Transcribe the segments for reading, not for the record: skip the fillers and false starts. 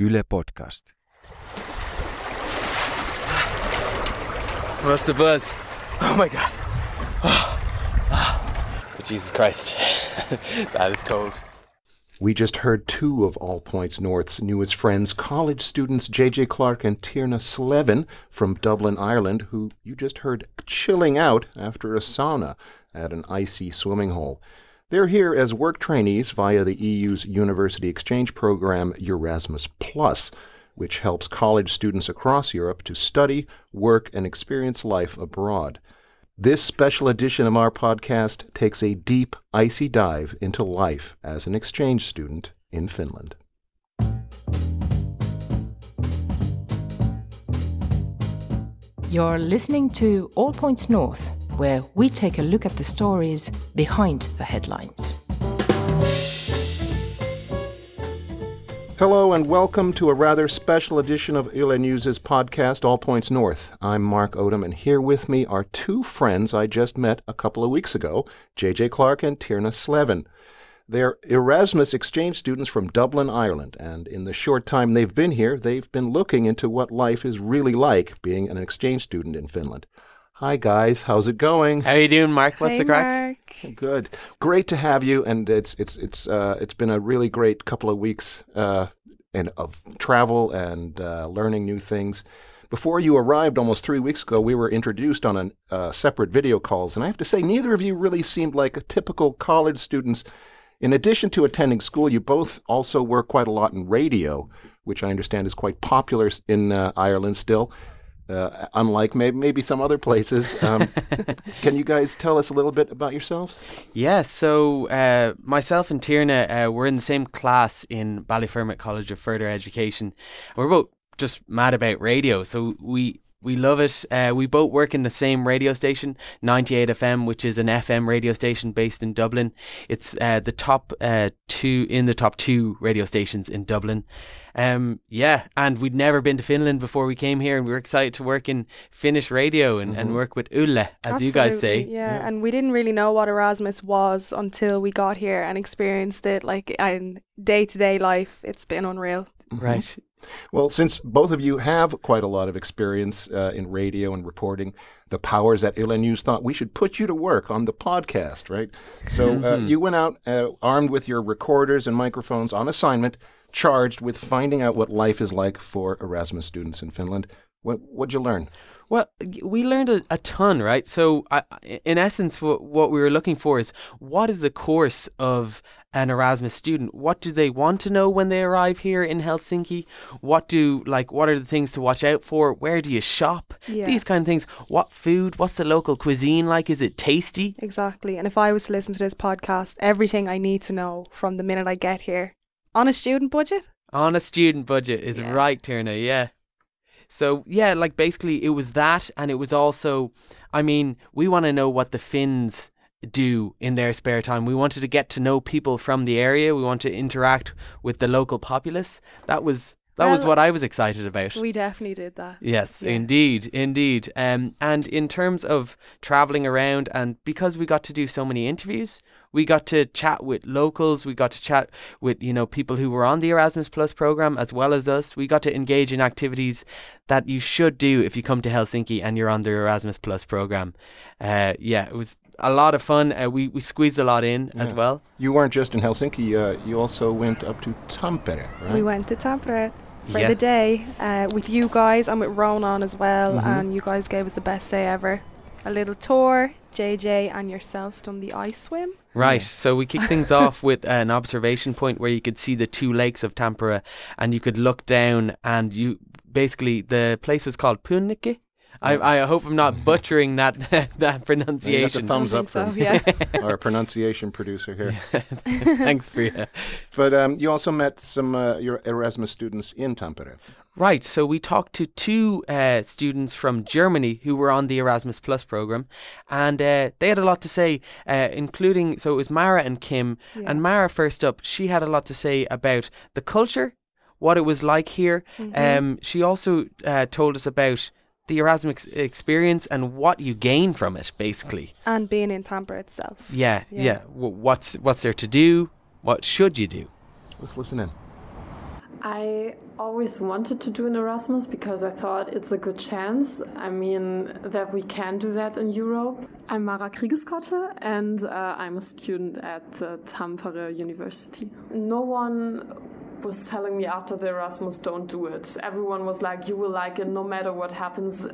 Yle Podcast. What's the buzz? Oh my God. Oh. Oh. Jesus Christ. That is cold. We just heard two of All Points North's newest friends, college students JJ Clarke and Tierna Slevin from Dublin, Ireland, who you just heard chilling out after a sauna at an icy swimming hole. They're here as work trainees via the EU's university exchange program Erasmus+, which helps college students across Europe to study, work, and experience life abroad. This special edition of our podcast takes a deep, icy dive into life as an exchange student in Finland. You're listening to All Points North, where we take a look at the stories behind the headlines. Hello and welcome to a rather special edition of Yle News' podcast, All Points North. I'm Mark Odom, and here with me are two friends I just met a couple of weeks ago, JJ Clarke and Tierna Slevin. They're Erasmus exchange students from Dublin, Ireland, and in the short time they've been here, they've been looking into what life is really like being an exchange student in Finland. Hi, guys. How's it going? How are you doing, Mark? What's the crack? Mark. Good. Great to have you, and it's been a really great couple of weeks and of travel and learning new things. Before you arrived almost 3 weeks ago, we were introduced on separate video calls, and I have to say neither of you really seemed like a typical college students. In addition to attending school, you both also work quite a lot in radio, which I understand is quite popular in Ireland still. Unlike maybe some other places. Can you guys tell us a little bit about yourselves? Yeah, so myself and Tierna, we're in the same class in Ballyfermot College of Further Education. We're both just mad about radio, so we love it. We both work in the same radio station, 98 FM, which is an FM radio station based in Dublin. It's the top two radio stations in Dublin. And we'd never been to Finland before we came here, and we were excited to work in Finnish radio and work with Yle, as Absolutely, you guys say. Yeah, and we didn't really know what Erasmus was until we got here and experienced it. Like in day-to-day life, it's been unreal. Mm-hmm. Right. Well, since both of you have quite a lot of experience in radio and reporting, the powers at Yle News thought we should put you to work on the podcast, right? So you went out armed with your recorders and microphones on assignment, charged with finding out what life is like for Erasmus students in Finland. What'd you learn? Well, we learned a ton, right? So in essence, what we were looking for is, what is the course of an Erasmus student? What do they want to know when they arrive here in Helsinki? What are the things to watch out for? Where do you shop? Yeah. These kind of things. What food? What's the local cuisine like? Is it tasty? Exactly. And if I was to listen to this podcast, everything I need to know from the minute I get here. On a student budget? On a student budget is right, Tierna, yeah. So, yeah, like basically it was that, and it was also, I mean, we want to know what the Finns do in their spare time. We wanted to get to know people from the area. We want to interact with the local populace. That was what I was excited about. We definitely did that. Yes, yeah. Indeed. And in terms of traveling around, and because we got to do so many interviews, we got to chat with locals. We got to chat with, people who were on the Erasmus Plus program as well as us. We got to engage in activities that you should do if you come to Helsinki and you're on the Erasmus Plus program. It was a lot of fun. We squeezed a lot in as well. You weren't just in Helsinki. You also went up to Tampere, right? We went to Tampere for the day with you guys and with Ronan as well. Mm-hmm. And you guys gave us the best day ever. A little tour, JJ and yourself done the ice swim. Right, so we kicked things off with an observation point where you could see the two lakes of Tampere, and you could look down, and the place was called Pyynikki. I hope I'm not butchering that pronunciation. That's a thumbs up from our pronunciation producer here. Thanks, Priya. But you also met some your Erasmus students in Tampere. Right, so we talked to two students from Germany who were on the Erasmus Plus program, and they had a lot to say, including, so it was Mara and Kim. Yeah. And Mara, first up, she had a lot to say about the culture, what it was like here. Mm-hmm. She also told us about the Erasmus experience and what you gain from it, basically. And being in Tampere itself. Yeah. What's there to do? What should you do? Let's listen in. I always wanted to do an Erasmus because I thought it's a good chance. I mean, that we can do that in Europe. I'm Mara Kriegeskorte and I'm a student at the Tampere University. No one was telling me after the Erasmus, don't do it. Everyone was like, you will like it no matter what happens.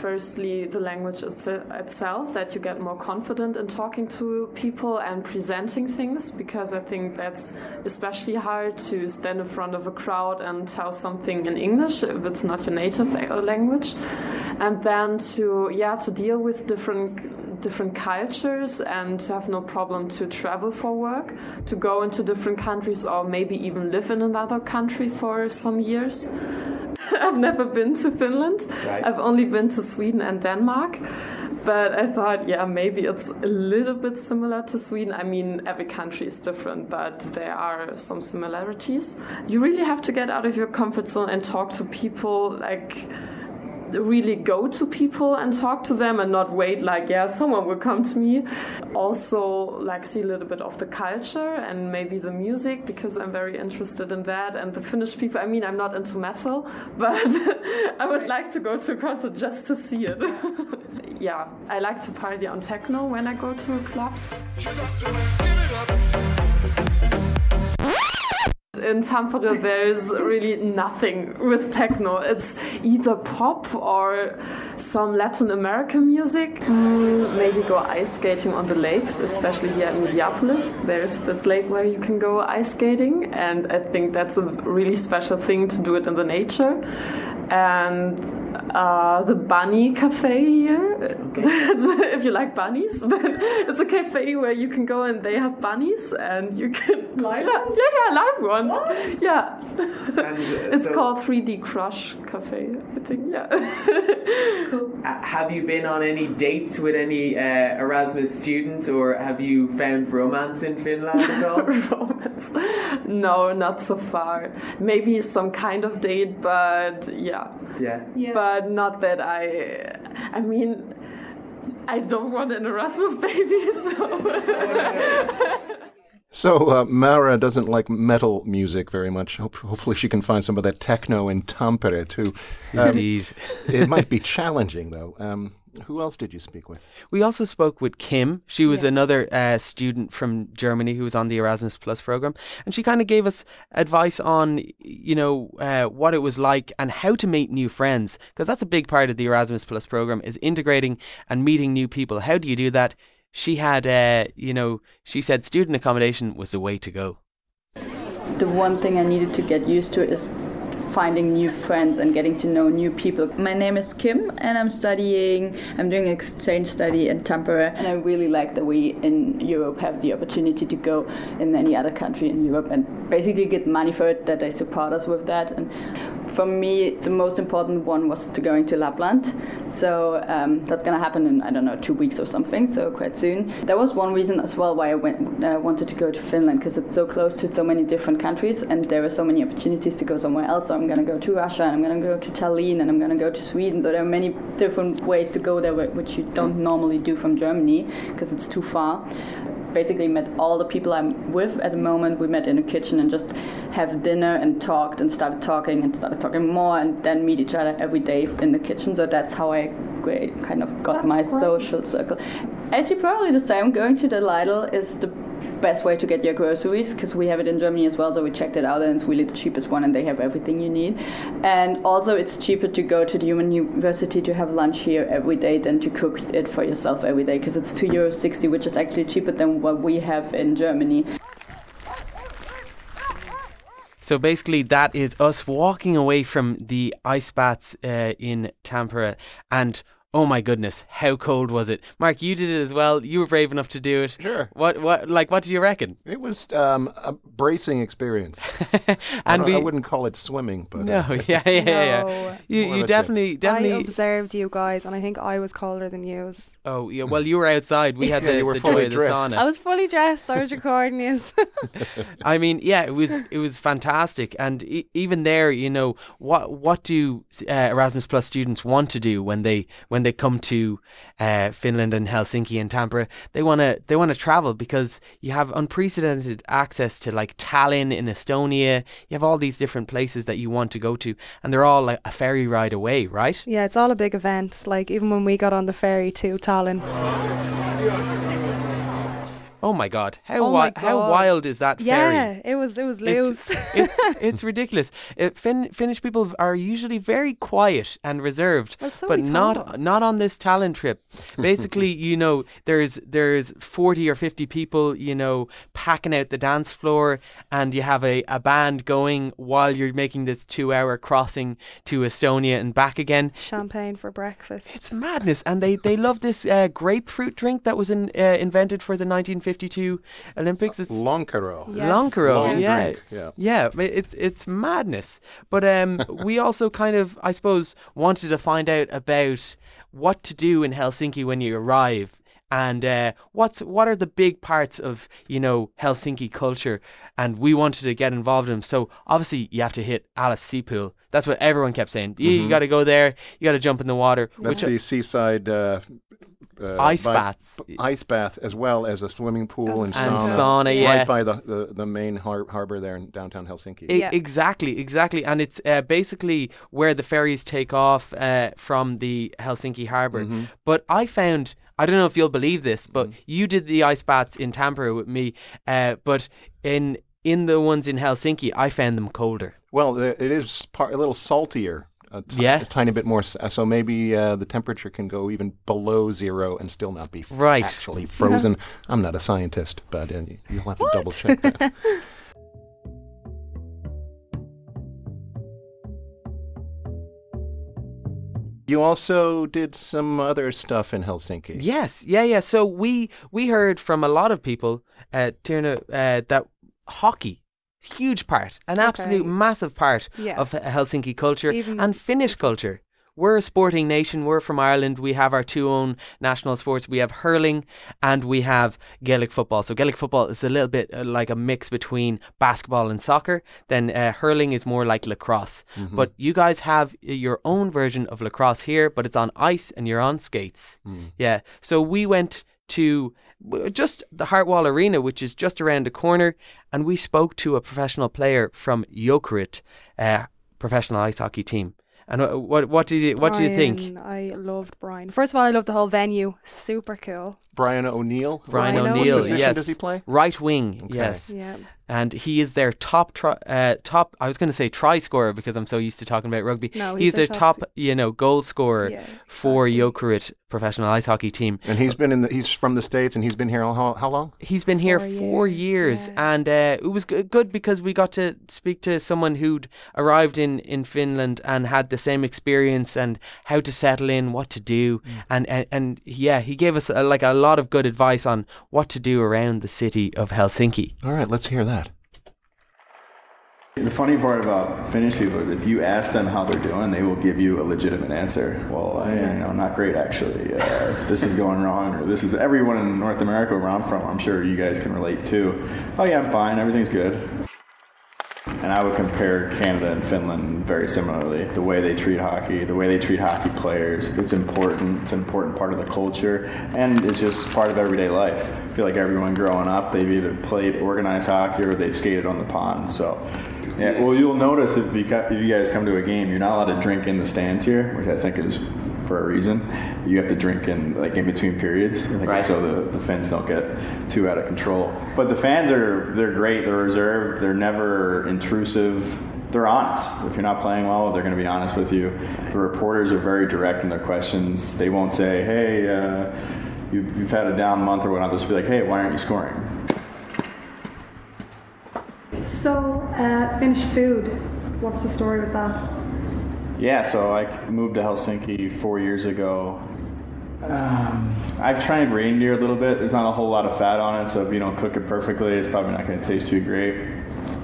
Firstly, the language itself, that you get more confident in talking to people and presenting things, because I think that's especially hard to stand in front of a crowd and tell something in English if it's not your native language. And then to deal with different cultures and to have no problem to travel for work, to go into different countries or maybe even live in another country for some years. I've never been to Finland. Right. I've only been to Sweden and Denmark. But I thought, maybe it's a little bit similar to Sweden. I mean, every country is different, but there are some similarities. You really have to get out of your comfort zone and talk to people, like really go to people and talk to them and not wait like, someone will come to me. Also, like, see a little bit of the culture and maybe the music, because I'm very interested in that. And the Finnish people, I mean, I'm not into metal, but I would like to go to a concert just to see it. I like to party on techno when I go to clubs. In Tampere, there's really nothing with techno. It's either pop or some Latin American music. Maybe go ice skating on the lakes, especially here in Mediapolis. There's this lake where you can go ice skating, and I think that's a really special thing to do it in the nature. And the bunny cafe here, okay. If you like bunnies, then it's a cafe where you can go and they have bunnies and you can live ones. What? Yeah. And, it's called 3D Crush Cafe, I think. Yeah. Cool. Have you been on any dates with any Erasmus students, or have you found romance in Finland at all? Romance? No, not so far. Maybe some kind of date, but yeah. But not that I mean, I don't want an Erasmus baby, so... So Mara doesn't like metal music very much. Hopefully she can find some of that techno in Tampere, too. Indeed. It might be challenging, though. Who else did you speak with? We also spoke with Kim. She was another student from Germany who was on the Erasmus+ program. And she kind of gave us advice on, what it was like and how to make new friends. Because that's a big part of the Erasmus+ program, is integrating and meeting new people. How do you do that? She had, she said student accommodation was the way to go. The one thing I needed to get used to is finding new friends and getting to know new people. My name is Kim and I'm doing exchange study in Tampere, and I really like that we in Europe have the opportunity to go in any other country in Europe and basically get money for it, that they support us with that. And for me, the most important one was to going to Lapland. So that's going to happen in, 2 weeks or something, so quite soon. That was one reason as well why I wanted to go to Finland, because it's so close to so many different countries and there were so many opportunities to go somewhere else. So I'm going to go to Russia, and I'm going to go to Tallinn, and I'm going to go to Sweden. So there are many different ways to go there, which you don't normally do from Germany because it's too far. Basically met all the people I'm with at the moment. We met in a kitchen and just have dinner and talked and started talking more, and then meet each other every day in the kitchen. So that's how I kind of got my social circle. Actually, probably the same. Going to the Lidl is the best way to get your groceries, because we have it in Germany as well, so we checked it out and it's really the cheapest one and they have everything you need. And also it's cheaper to go to the Human University to have lunch here every day than to cook it for yourself every day, because it's €2.60, which is actually cheaper than what we have in Germany. So basically that is us walking away from the ice baths in Tampere, and oh my goodness, how cold was it? Mark, you did it as well. You were brave enough to do it. Sure. What do you reckon? It was a bracing experience. And I wouldn't call it swimming, but no, yeah. You definitely. I observed you guys, and I think I was colder than you. Oh yeah, well you were outside. We had the joy of the sauna. I was fully dressed. I was recording you. I mean, it was fantastic, and even there, what do Erasmus+ students want to do when they when they come to Finland and Helsinki and Tampere, they want to travel, because you have unprecedented access to like Tallinn in Estonia. You have all these different places that you want to go to, and they're all like a ferry ride away, right? Yeah, it's all a big event. Like even when we got on the ferry to Tallinn. Oh my God! How wild is that ferry? Yeah, it was loose. It's ridiculous. Finnish people are usually very quiet and reserved, well, so but not on this Tallinn trip. Basically, you know, there's 40 or 50 people, you know, packing out the dance floor, and you have a band going while you're making this 2-hour crossing to Estonia and back again. Champagne for breakfast. It's madness, and they love this grapefruit drink that was invented for the 1952 Olympics. It's Lonkero. Yes. Lonkero, yeah. Yeah. Yeah, it's madness. But we also kind of, I suppose, wanted to find out about what to do in Helsinki when you arrive, and what are the big parts of, you know, Helsinki culture, and we wanted to get involved in them. So obviously you have to hit Alice Seapool. That's what everyone kept saying. You got to go there, you got to jump in the water. That's the seaside ice bath, as well as a swimming pool and sauna, yeah. Right by the main harbour there in downtown Helsinki. Exactly. And it's basically where the ferries take off from the Helsinki harbour. Mm-hmm. But I found, I don't know if you'll believe this, but you did the ice baths in Tampere with me, but in the ones in Helsinki, I found them colder. Well, it is a little saltier. A tiny bit more, so maybe the temperature can go even below zero and still not be actually frozen. Yeah. I'm not a scientist, but you'll have to double check that. You also did some other stuff in Helsinki. Yes, yeah. So we heard from a lot of people, Tierna, that hockey. Huge part, absolute massive part of Helsinki culture and Finnish culture. We're a sporting nation. We're from Ireland. We have our two own national sports. We have hurling and we have Gaelic football. So Gaelic football is a little bit like a mix between basketball and soccer. Then hurling is more like lacrosse. Mm-hmm. But you guys have your own version of lacrosse here, but it's on ice and you're on skates. Mm. Yeah. So we went to just the Hartwall Arena, which is just around the corner, and we spoke to a professional player from Jokerit, professional ice hockey team. And what do you think? I loved Brian. First of all, I loved the whole venue. Super cool. Brian O'Neill. Yes. Does he play? Right wing. Okay. Yes. Yeah. And he is their top. I was going to say try scorer because I'm so used to talking about rugby. No, he's their top, you know, goal scorer for Jokerit professional ice hockey team. And he's been he's from the States, and he's been here how long? He's been here 4 years, and it was good because we got to speak to someone who'd arrived in Finland and had the same experience and how to settle in, what to do, and he gave us a lot of good advice on what to do around the city of Helsinki. All right, let's hear that. The funny part about Finnish people is if you ask them how they're doing, they will give you a legitimate answer. Well, not great actually. This is going wrong, or this is everyone in North America where I'm from. I'm sure you guys can relate too. Oh yeah, I'm fine. Everything's good. And I would compare Canada and Finland very similarly. The way they treat hockey, the way they treat hockey players, it's important. It's an important part of the culture, and it's just part of everyday life. I feel like everyone growing up, they've either played organized hockey or they've skated on the pond. So, yeah, well, you'll notice if you guys come to a game, you're not allowed to drink in the stands here, which I think is for a reason. You have to drink in between periods, so the fans don't get too out of control. But the fans they're great, they're reserved, they're never intrusive, they're honest. If you're not playing well, they're going to be honest with you. The reporters are very direct in their questions. They won't say, hey, you've had a down month or whatnot. They'll just be like, hey, why aren't you scoring? So, Finnish food, what's the story with that? Yeah, so I moved to Helsinki 4 years ago. I've tried reindeer a little bit. There's not a whole lot of fat on it, so if you don't cook it perfectly, it's probably not going to taste too great.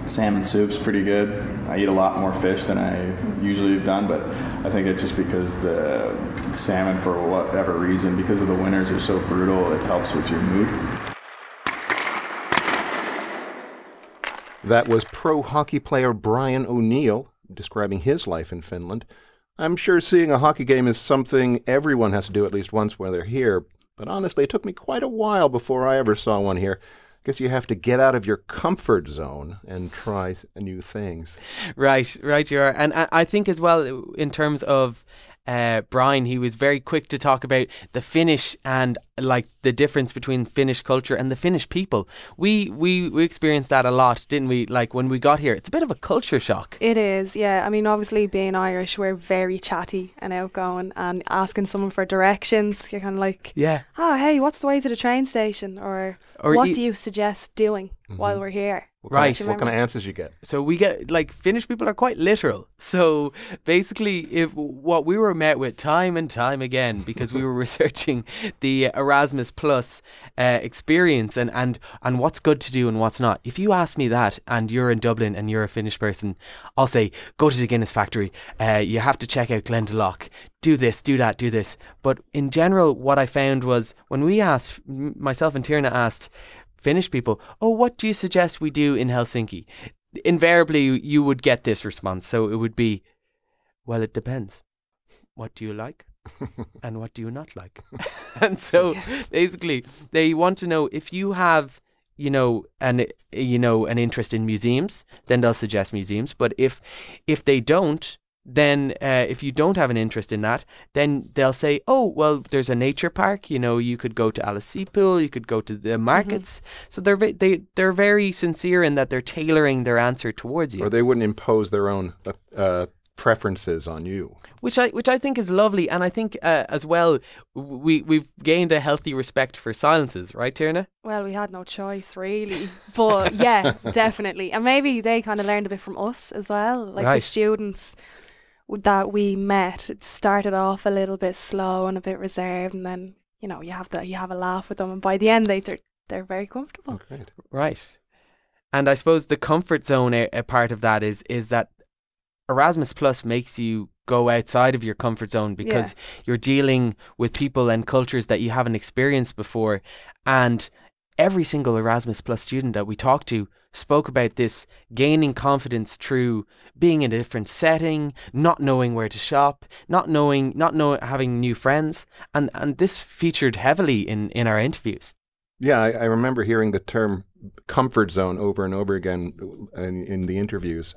Salmon soup's pretty good. I eat a lot more fish than I usually have done, but I think it's just because the salmon, for whatever reason, because of the winters are so brutal, it helps with your mood. That was pro hockey player Brian O'Neill describing his life in Finland. I'm sure seeing a hockey game is something everyone has to do at least once when they're here, but honestly, it took me quite a while before I ever saw one here. I guess you have to get out of your comfort zone and try new things. Right you are. And I think as well, in terms of Brian, he was very quick to talk about the Finnish and like the difference between Finnish culture and the Finnish people. We experienced that a lot, didn't we? Like when we got here, it's a bit of a culture shock. It is, yeah. I mean, obviously being Irish, we're very chatty and outgoing, and asking someone for directions, you're kind of like, yeah, oh, hey, what's the way to the train station? Or what do you suggest doing while we're here? What kind of answers you get? So we get, like, Finnish people are quite literal. So basically, what we were met with time and time again, because we were researching the Erasmus+ experience and what's good to do and what's not. If you ask me that and you're in Dublin and you're a Finnish person, I'll say, go to the Guinness factory. You have to check out Glendalough. Do this, do that, do this. But in general, what I found was when we asked, myself and Tierna asked Finnish people, oh, what do you suggest we do in Helsinki? Invariably, you would get this response. So it would be, well, it depends. What do you like? And what do you not like? And so basically, they want to know if you have, an interest in museums, then they'll suggest museums. But if they don't, then if you don't have an interest in that, then they'll say, oh, well, there's a nature park. You could go to Alasipool, you could go to the markets. Mm-hmm. So they're very sincere in that they're tailoring their answer towards you. Or they wouldn't impose their own preferences on you. Which I think is lovely. And I think as well, we've gained a healthy respect for silences, right, Tierna? Well, we had no choice really, but yeah, definitely. And maybe they kind of learned a bit from us as well, like right. The students that we met, it started off a little bit slow and a bit reserved, and then you have a laugh with them, and by the end they're very comfortable. Okay. Right, and I suppose the comfort zone a part of that is that Erasmus Plus makes you go outside of your comfort zone because you're dealing with people and cultures that you haven't experienced before, and every single Erasmus Plus student that we talked to spoke about this gaining confidence through being in a different setting, not knowing where to shop, having new friends, and this featured heavily in our interviews. Yeah, I remember hearing the term comfort zone over and over again in the interviews.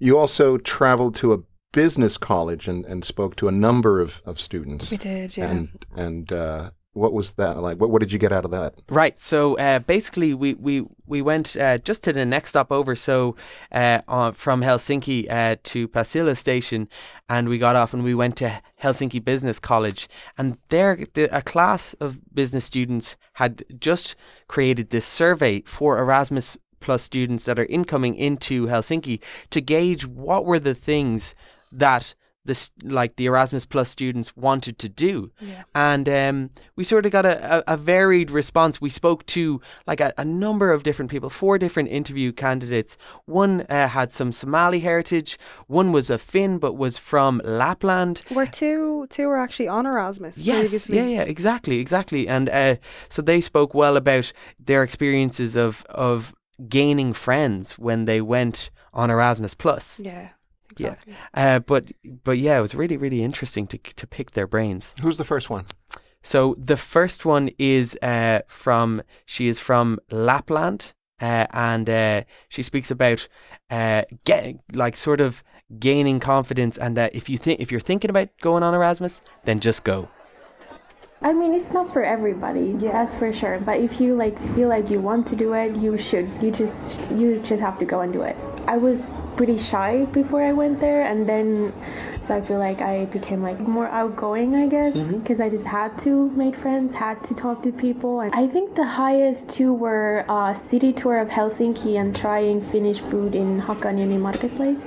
You also traveled to a business college and spoke to a number of students. We did, yeah. And what was that like? What did you get out of that? Right. So basically, we went just to the next stop over. So from Helsinki to Pasila station, and we got off and we went to Helsinki Business College. And there, a class of business students had just created this survey for Erasmus Plus students that are incoming into Helsinki to gauge what were the things that the Erasmus Plus students wanted to do. Yeah. And we sort of got a varied response. We spoke to a number of different people, 4 different interview candidates. One had some Somali heritage. One was a Finn but was from Lapland. Where two were actually on Erasmus previously. Yeah, exactly. And so they spoke well about their experiences of gaining friends when they went on Erasmus Plus. Yeah. Exactly. Yeah, but yeah, it was really, really interesting to pick their brains. Who's the first one? So the first one is from Lapland, and she speaks about gaining confidence, and that if you're thinking about going on Erasmus, then just go. I mean, it's not for everybody, that's for sure. But if you feel like you want to do it, you should. You just have to go and do it. I was pretty shy before I went there, and then so I feel like I became more outgoing, I guess, because I just had to make friends, had to talk to people. And I think the highest 2 were city tour of Helsinki and trying Finnish food in Hakaniemi marketplace.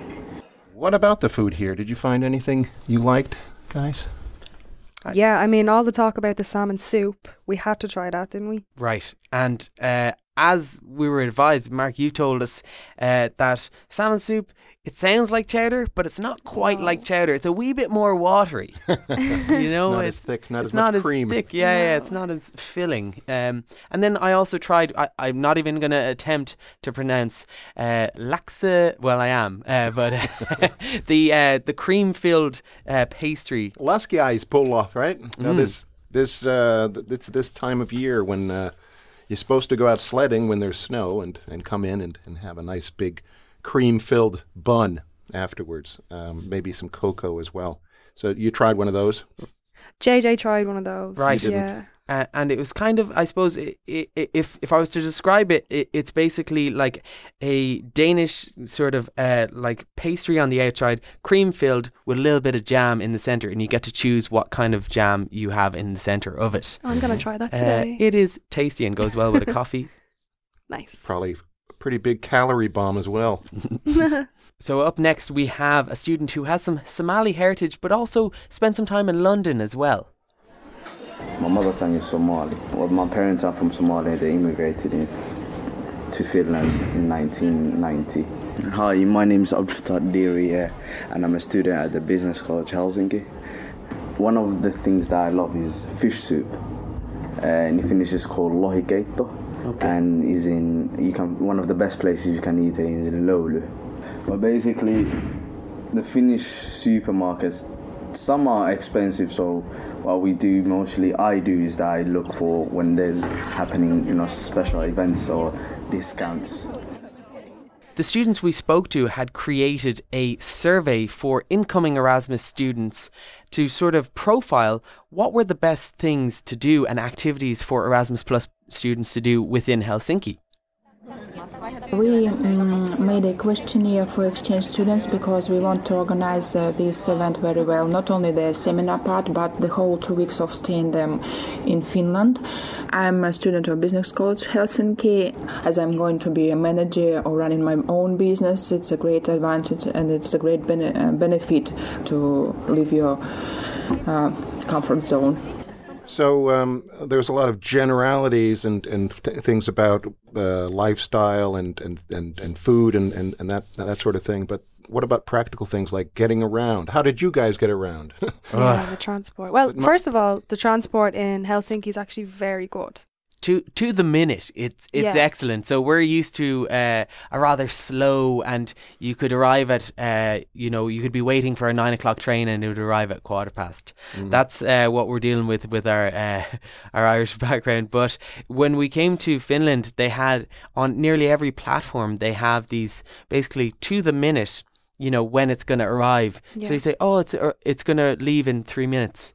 What about the food here? Did you find anything you liked, guys? Yeah, I mean, all the talk about the salmon soup, we had to try that, didn't we? Right, and as we were advised, Mark, you told us that salmon soup, it sounds like chowder, but it's not quite like chowder. It's a wee bit more watery. You know, not it's as thick, not it's as not much as cream. Thick. Yeah, no. Yeah, it's not as filling. And then I also tried. I'm not even going to attempt to pronounce laksa. Well, I am, but the cream-filled pastry. Laskiaispulla, right? Mm. Now this time of year when. You're supposed to go out sledding when there's snow and come in and have a nice big cream-filled bun afterwards. Maybe some cocoa as well. So you tried one of those? JJ tried one of those. Right. Yeah. And it was kind of, I suppose, if I was to describe it, it's basically like a Danish sort of like pastry on the outside, cream filled with a little bit of jam in the centre, and you get to choose what kind of jam you have in the centre of it. I'm going to try that today. It is tasty and goes well with a coffee. Nice. Probably a pretty big calorie bomb as well. So up next we have a student who has some Somali heritage, but also spent some time in London as well. My mother tongue is Somali. Well, my parents are from Somalia. They immigrated to Finland in 1990. Hi, my name is Abdulatif Deere, and I'm a student at the Business College Helsinki. One of the things that I love is fish soup, and in Finnish it's called lohi keitto, and is in one of the best places you can eat it is in Lulu. But basically, the Finnish supermarkets, some are expensive, so. What we do mostly, I do, is that I look for when there's happening, special events or discounts. The students we spoke to had created a survey for incoming Erasmus students to sort of profile what were the best things to do and activities for Erasmus Plus students to do within Helsinki. We made a questionnaire for exchange students because we want to organize this event very well. Not only the seminar part, but the whole 2 weeks of staying them in Finland. I'm a student of Business College Helsinki. As I'm going to be a manager or running my own business, it's a great advantage and it's a great benefit to leave your comfort zone. So there's a lot of generalities and things about lifestyle and food and that sort of thing. But what about practical things like getting around? How did you guys get around? The transport. Well, first of all, the transport in Helsinki is actually very good. To the minute, it's excellent. So we're used to a rather slow, and you could arrive at you could be waiting for a 9:00 train and it would arrive at 15:15. That's what we're dealing with our Irish background. But when we came to Finland, they had on nearly every platform they have these basically to the minute, when it's going to arrive. Yeah. So you say, oh, it's going to leave in 3 minutes.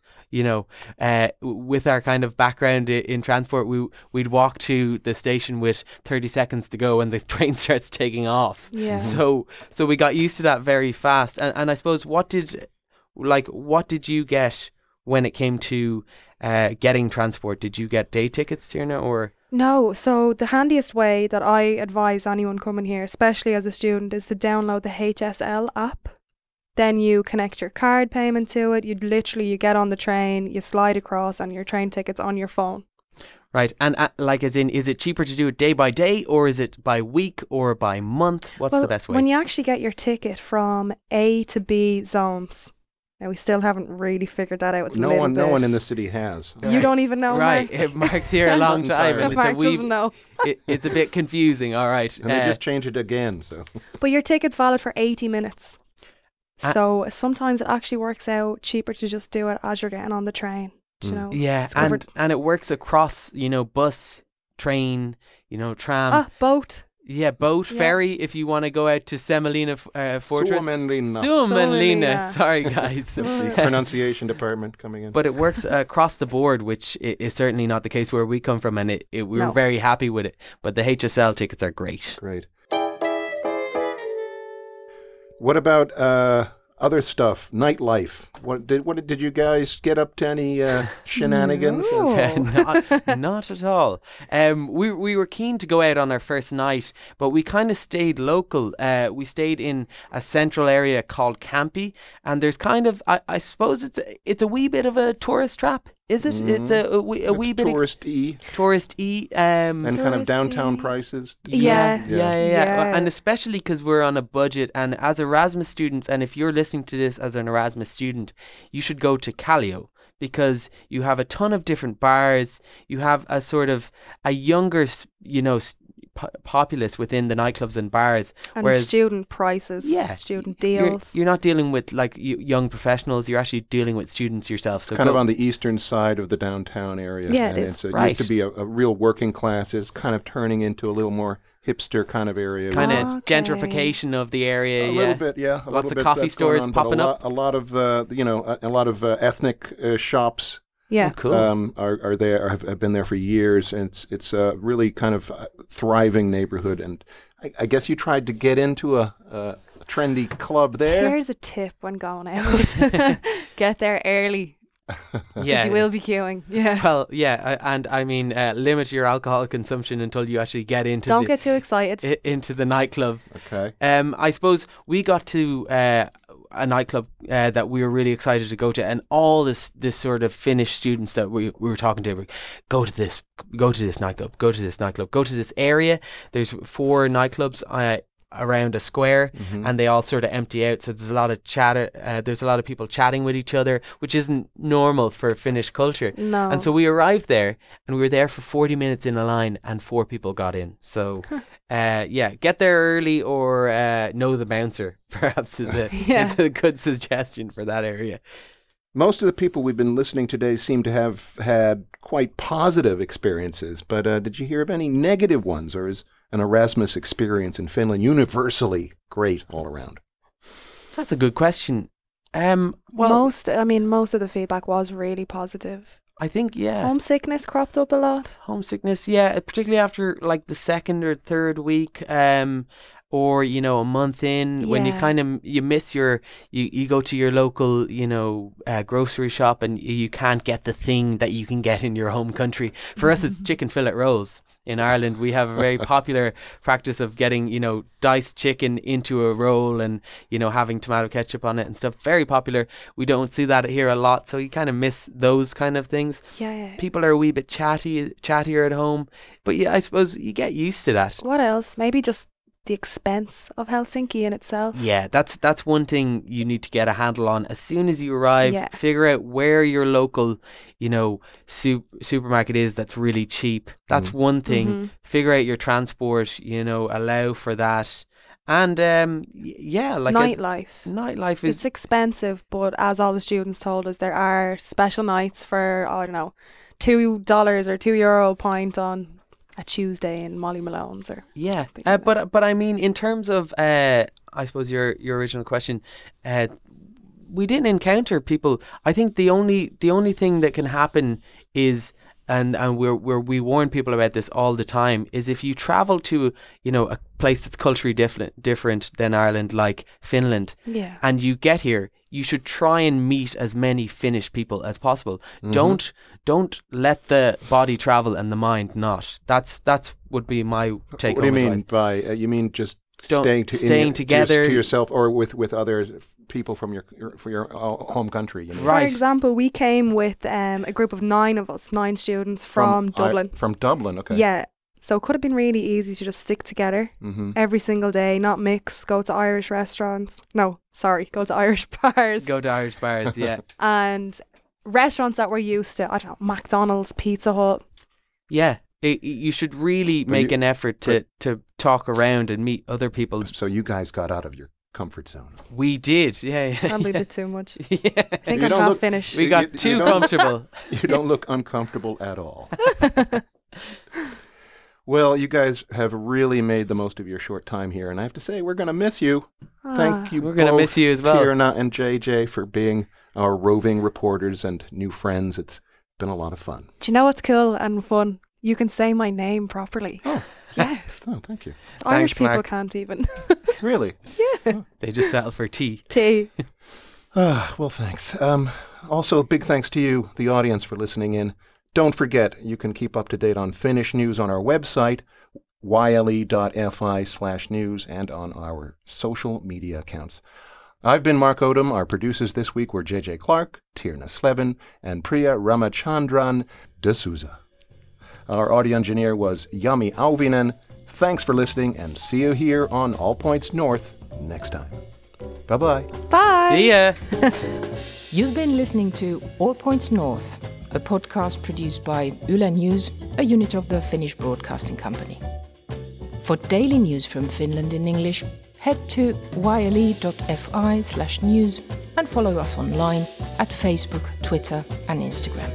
With our kind of background in transport, we'd walk to the station with 30 seconds to go and the train starts taking off. Yeah. Mm-hmm. So we got used to that very fast. And I suppose what did you get when it came to getting transport? Did you get day tickets, Tierna, or? No, so the handiest way that I advise anyone coming here, especially as a student, is to download the HSL app. Then you connect your card payment to it. You get on the train, you slide across, and your train ticket's on your phone. Right, and is it cheaper to do it day by day, or is it by week, or by month? What's the best way? When you actually get your ticket from A to B zones. Now, we still haven't really figured that out. It's no one in the city has. Right. You don't even know, right? Mark. Mark's here a long time. And Mark doesn't know. It's a bit confusing. All right, and they just changed it again. So, but your ticket's valid for 80 minutes. So sometimes it actually works out cheaper to just do it as you're getting on the train. Yeah, and it works across, bus, train, tram. Boat. Yeah, boat, ferry, if you want to go out to Semolina Fortress. Suomenlinna. Sorry, guys. That's the pronunciation department coming in. But it works across the board, which is certainly not the case where we come from, and we were very happy with it. But the HSL tickets are great. Great. What about other stuff? Nightlife. What did you guys get up to? Any shenanigans? No. Not at all. We were keen to go out on our first night, but we kind of stayed local. We stayed in a central area called Kamppi, and there's kind of I suppose it's a wee bit of a tourist trap Is it? It's a wee bit touristy. Touristy. And touristy. Kind of downtown prices. Yeah. And especially because we're on a budget, and as Erasmus students, and if you're listening to this as an Erasmus student, you should go to Kallio, because you have a ton of different bars. You have a sort of a younger, you know, populace within the nightclubs and bars, and whereas student prices, student deals. You're not dealing with like young professionals. You're actually dealing with students yourself. So kind of on the eastern side of the downtown area. Yeah, and it is. It used to be a real working class. It's kind of turning into a little more hipster kind of area. Gentrification of the area. A little bit. Lots of coffee stores popping up. A lot of ethnic shops. Yeah, cool. Are there? Have been there for years, and it's a really kind of thriving neighborhood. And I guess you tried to get into a trendy club there. Here's a tip when going out: get there early. Because you will be queuing. Yeah. Well, yeah, and I mean, limit your alcohol consumption until you actually get into. Don't get too excited. Into the nightclub. Okay. I suppose we got to a nightclub that we were really excited to go to, and all this sort of Finnish students that we were talking to, go to this area. There's 4 nightclubs around a square, and they all sort of empty out, so there's a lot of chatter, there's a lot of people chatting with each other, which isn't normal for Finnish culture. No. And so we arrived there, and we were there for 40 minutes in a line, and 4 people got in. So get there early, or know the bouncer perhaps is a good suggestion for that area. Most of the people we've been listening today seem to have had quite positive experiences, but did you hear of any negative ones, or is an Erasmus experience in Finland universally great all around? That's a good question. Most of the feedback was really positive. I think, yeah. Homesickness cropped up a lot. Particularly after like the second or third week, or, you know, a month in, when you kind of, you miss your, you go to your local, you know, grocery shop, and you can't get the thing that you can get in your home country. For us, it's chicken fillet rolls. In Ireland, we have a very popular practice of getting, you know, diced chicken into a roll and, you know, having tomato ketchup on it and stuff. Very popular. We don't see that here a lot, so you kind of miss those kind of things. Yeah. People are a wee bit chattier at home. But yeah, I suppose you get used to that. What else? Maybe just the expense of Helsinki in itself. Yeah, that's one thing you need to get a handle on as soon as you arrive. Yeah. Figure out where your local, you know, supermarket is that's really cheap. That's one thing. Figure out your transport, you know, allow for that. And nightlife is, it's expensive, but as all the students told us, there are special nights for, I don't know, $2 or €2 pint on a Tuesday in Molly Malone's, or but I mean, in terms of I suppose your original question, we didn't encounter people. I think the only thing that can happen is, and we warn people about this all the time, is if you travel to, you know, a place that's culturally different than Ireland, like Finland, and you get here, you should try and meet as many Finnish people as possible. Don't let the body travel and the mind not. That's would be my take. What do you mean by you mean just staying together to yourself, or with other people from your home country? You know? Right. For example, we came with a group of 9 students from Dublin. From Dublin, okay. Yeah. So it could have been really easy to just stick together every single day, not mix, go to Irish restaurants. No, sorry, go to Irish bars. Go to Irish bars, yeah. And restaurants that we're used to, I don't know, McDonald's, Pizza Hut. Yeah, you should really make an effort to talk around and meet other people. So you guys got out of your comfort zone. We did, yeah. Probably a bit too much. Yeah. I think I'm half finished. We got too comfortable. You don't look uncomfortable at all. Well, you guys have really made the most of your short time here, and I have to say, we're going to miss you. Thank you both, Tierna and JJ, for being our roving reporters and new friends. It's been a lot of fun. Do you know what's cool and fun? You can say my name properly. Oh, yes. Oh, thank you. Irish people can't even. Really? Yeah. Oh. They just settle for tea. Tea. Well, thanks. Also, big thanks to you, the audience, for listening in. Don't forget, you can keep up to date on Finnish news on our website, yle.fi/news, and on our social media accounts. I've been Mark Odom. Our producers this week were JJ Clarke, Tierna Slevin, and Priya Ramachandran D'Souza. Our audio engineer was Yami Auvinen. Thanks for listening, and see you here on All Points North next time. Bye-bye. Bye. See ya. You've been listening to All Points North, a podcast produced by Yle News, a unit of the Finnish Broadcasting Company. For daily news from Finland in English, head to yle.fi/news and follow us online at Facebook, Twitter and Instagram.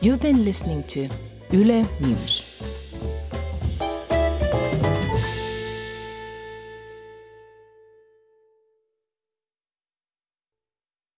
You've been listening to Yle News.